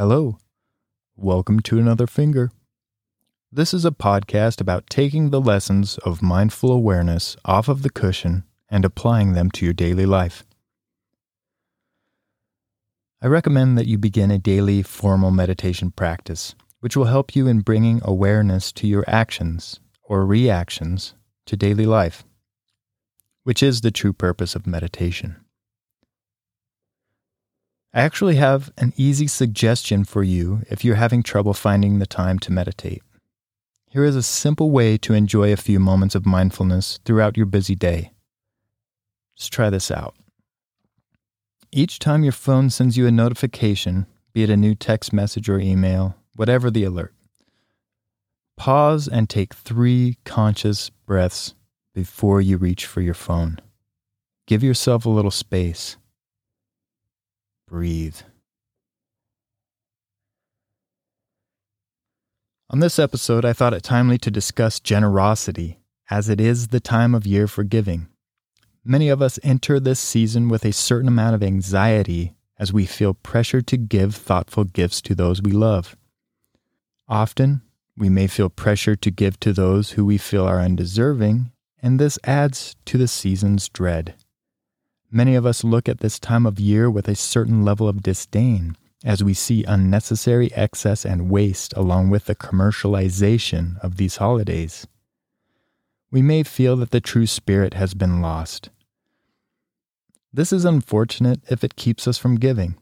Hello. Welcome to Another Finger. This is a podcast about taking the lessons of mindful awareness off of the cushion and applying them to your daily life. I recommend that you begin a daily formal meditation practice, which will help you in bringing awareness to your actions or reactions to daily life, which is the true purpose of meditation. I actually have an easy suggestion for you if you're having trouble finding the time to meditate. Here is a simple way to enjoy a few moments of mindfulness throughout your busy day. Just try this out. Each time your phone sends you a notification, be it a new text message or email, whatever the alert, pause and take 3 conscious breaths before you reach for your phone. Give yourself a little space. Breathe. On this episode, I thought it timely to discuss generosity, as it is the time of year for giving. Many of us enter this season with a certain amount of anxiety as we feel pressure to give thoughtful gifts to those we love. Often, we may feel pressure to give to those who we feel are undeserving, and this adds to the season's dread. Many of us look at this time of year with a certain level of disdain as we see unnecessary excess and waste along with the commercialization of these holidays. We may feel that the true spirit has been lost. This is unfortunate if it keeps us from giving.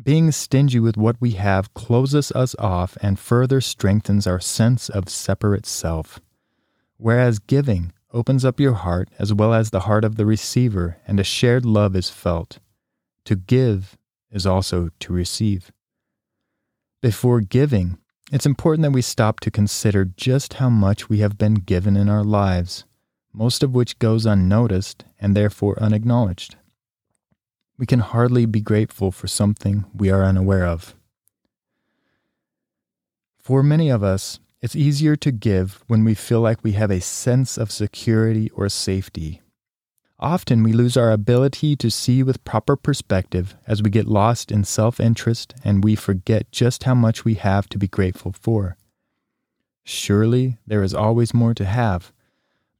Being stingy with what we have closes us off and further strengthens our sense of separate self, whereas giving opens up your heart as well as the heart of the receiver, and a shared love is felt. To give is also to receive. Before giving, it's important that we stop to consider just how much we have been given in our lives, most of which goes unnoticed and therefore unacknowledged. We can hardly be grateful for something we are unaware of. For many of us, it's easier to give when we feel like we have a sense of security or safety. Often we lose our ability to see with proper perspective as we get lost in self-interest and we forget just how much we have to be grateful for. Surely there is always more to have,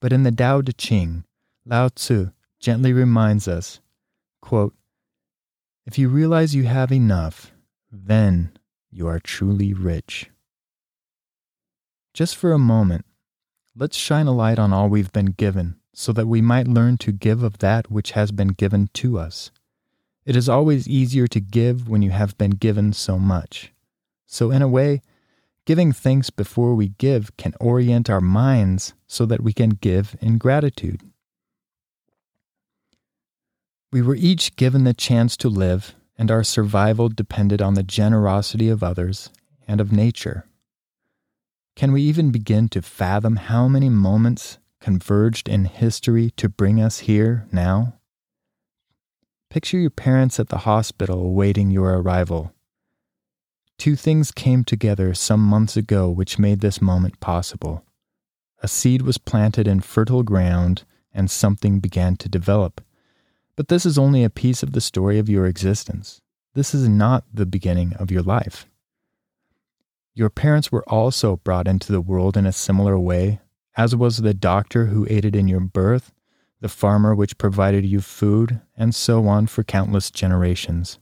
but in the Tao Te Ching, Lao Tzu gently reminds us, quote, "If you realize you have enough, then you are truly rich." Just for a moment, let's shine a light on all we've been given so that we might learn to give of that which has been given to us. It is always easier to give when you have been given so much. So in a way, giving thanks before we give can orient our minds so that we can give in gratitude. We were each given the chance to live, and our survival depended on the generosity of others and of nature. Can we even begin to fathom how many moments converged in history to bring us here now? Picture your parents at the hospital awaiting your arrival. 2 things came together some months ago which made this moment possible. A seed was planted in fertile ground and something began to develop. But this is only a piece of the story of your existence. This is not the beginning of your life. Your parents were also brought into the world in a similar way, as was the doctor who aided in your birth, the farmer which provided you food, and so on for countless generations.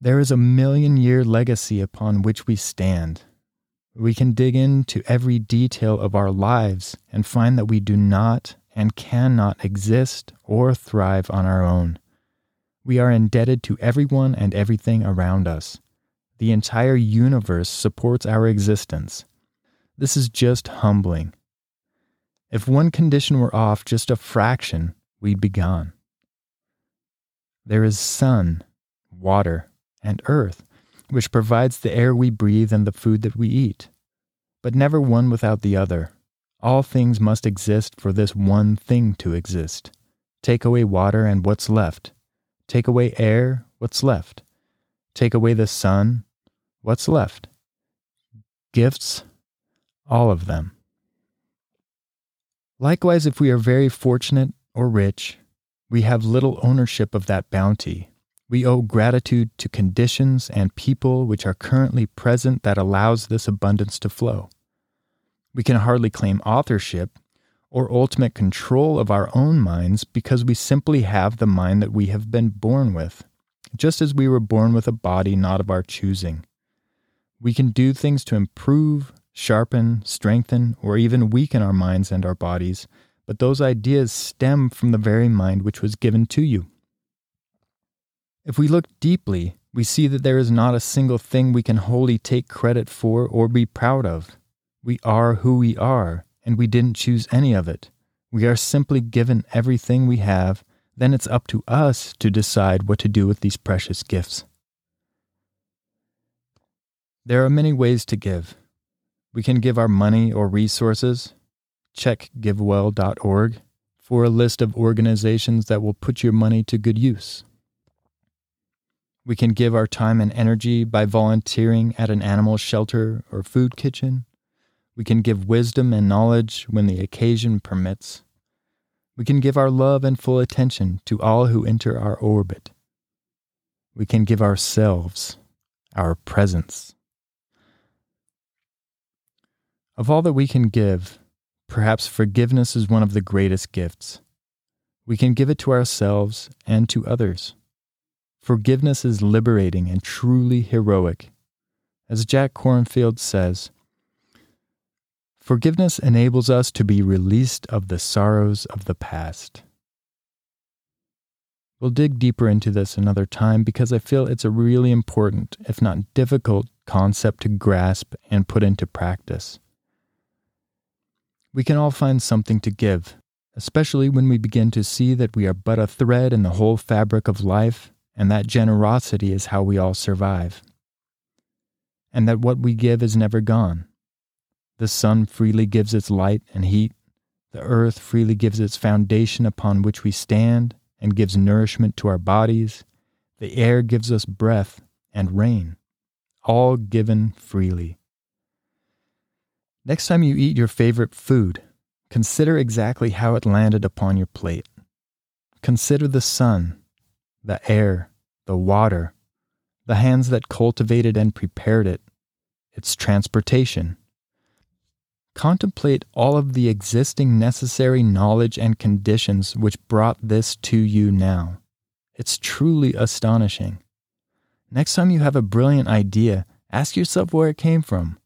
There is a 1,000,000-year legacy upon which we stand. We can dig into every detail of our lives and find that we do not and cannot exist or thrive on our own. We are indebted to everyone and everything around us. The entire universe supports our existence. This is just humbling. If one condition were off just a fraction, we'd be gone. There is sun, water, and earth, which provides the air we breathe and the food that we eat, but never one without the other. All things must exist for this one thing to exist. Take away water and what's left. Take away air, what's left. Take away the sun, what's left? Gifts, all of them. Likewise, if we are very fortunate or rich, we have little ownership of that bounty. We owe gratitude to conditions and people which are currently present that allows this abundance to flow. We can hardly claim authorship or ultimate control of our own minds because we simply have the mind that we have been born with, just as we were born with a body not of our choosing. We can do things to improve, sharpen, strengthen, or even weaken our minds and our bodies, but those ideas stem from the very mind which was given to you. If we look deeply, we see that there is not a single thing we can wholly take credit for or be proud of. We are who we are, and we didn't choose any of it. We are simply given everything we have, then it's up to us to decide what to do with these precious gifts. There are many ways to give. We can give our money or resources. Check givewell.org for a list of organizations that will put your money to good use. We can give our time and energy by volunteering at an animal shelter or food kitchen. We can give wisdom and knowledge when the occasion permits. We can give our love and full attention to all who enter our orbit. We can give ourselves, our presence. Of all that we can give, perhaps forgiveness is one of the greatest gifts. We can give it to ourselves and to others. Forgiveness is liberating and truly heroic. As Jack Kornfield says, forgiveness enables us to be released of the sorrows of the past. We'll dig deeper into this another time because I feel it's a really important, if not difficult, concept to grasp and put into practice. We can all find something to give, especially when we begin to see that we are but a thread in the whole fabric of life, and that generosity is how we all survive, and that what we give is never gone. The sun freely gives its light and heat. The earth freely gives its foundation upon which we stand and gives nourishment to our bodies. The air gives us breath and rain, all given freely. Next time you eat your favorite food, consider exactly how it landed upon your plate. Consider the sun, the air, the water, the hands that cultivated and prepared it, its transportation. Contemplate all of the existing necessary knowledge and conditions which brought this to you now. It's truly astonishing. Next time you have a brilliant idea, ask yourself where it came from.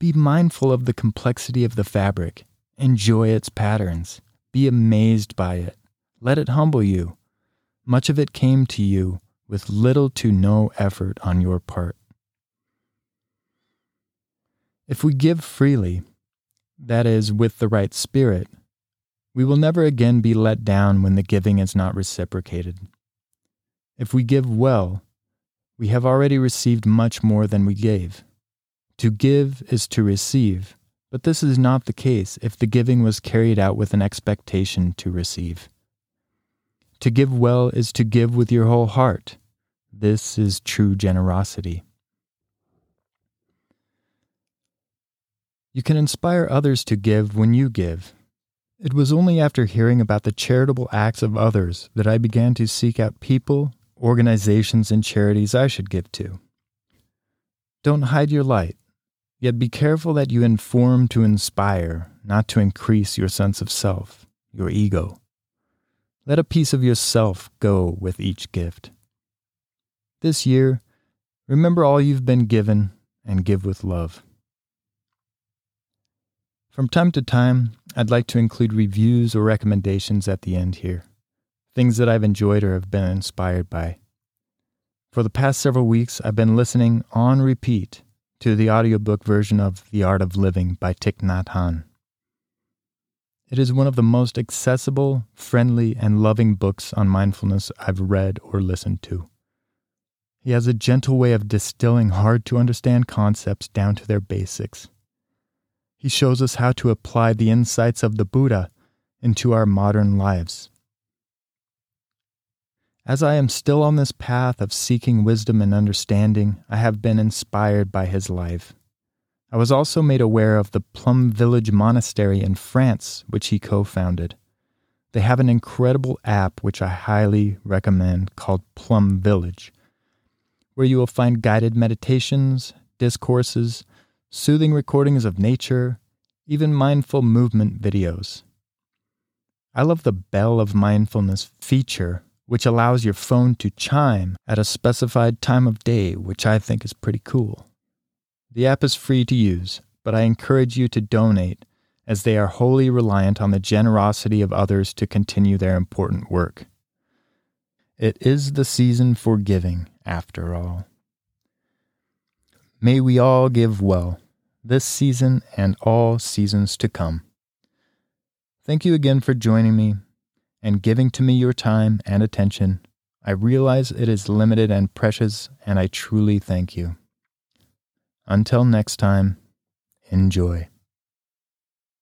Be mindful of the complexity of the fabric. Enjoy its patterns. Be amazed by it. Let it humble you. Much of it came to you with little to no effort on your part. If we give freely, that is, with the right spirit, we will never again be let down when the giving is not reciprocated. If we give well, we have already received much more than we gave. To give is to receive, but this is not the case if the giving was carried out with an expectation to receive. To give well is to give with your whole heart. This is true generosity. You can inspire others to give when you give. It was only after hearing about the charitable acts of others that I began to seek out people, organizations, and charities I should give to. Don't hide your light, yet be careful that you inform to inspire, not to increase your sense of self, your ego. Let a piece of yourself go with each gift. This year, remember all you've been given and give with love. From time to time, I'd like to include reviews or recommendations at the end here, things that I've enjoyed or have been inspired by. For the past several weeks, I've been listening on repeat to the audiobook version of The Art of Living by Thich Nhat Hanh. It is one of the most accessible, friendly, and loving books on mindfulness I've read or listened to. He has a gentle way of distilling hard-to-understand concepts down to their basics. He shows us how to apply the insights of the Buddha into our modern lives. As I am still on this path of seeking wisdom and understanding, I have been inspired by his life. I was also made aware of the Plum Village Monastery in France, which he co-founded. They have an incredible app, which I highly recommend, called Plum Village, where you will find guided meditations, discourses, soothing recordings of nature, even mindful movement videos. I love the Bell of Mindfulness feature, which allows your phone to chime at a specified time of day, which I think is pretty cool. The app is free to use, but I encourage you to donate, as they are wholly reliant on the generosity of others to continue their important work. It is the season for giving, after all. May we all give well, this season and all seasons to come. Thank you again for joining me and giving to me your time and attention. I realize it is limited and precious, and I truly thank you. Until next time, enjoy.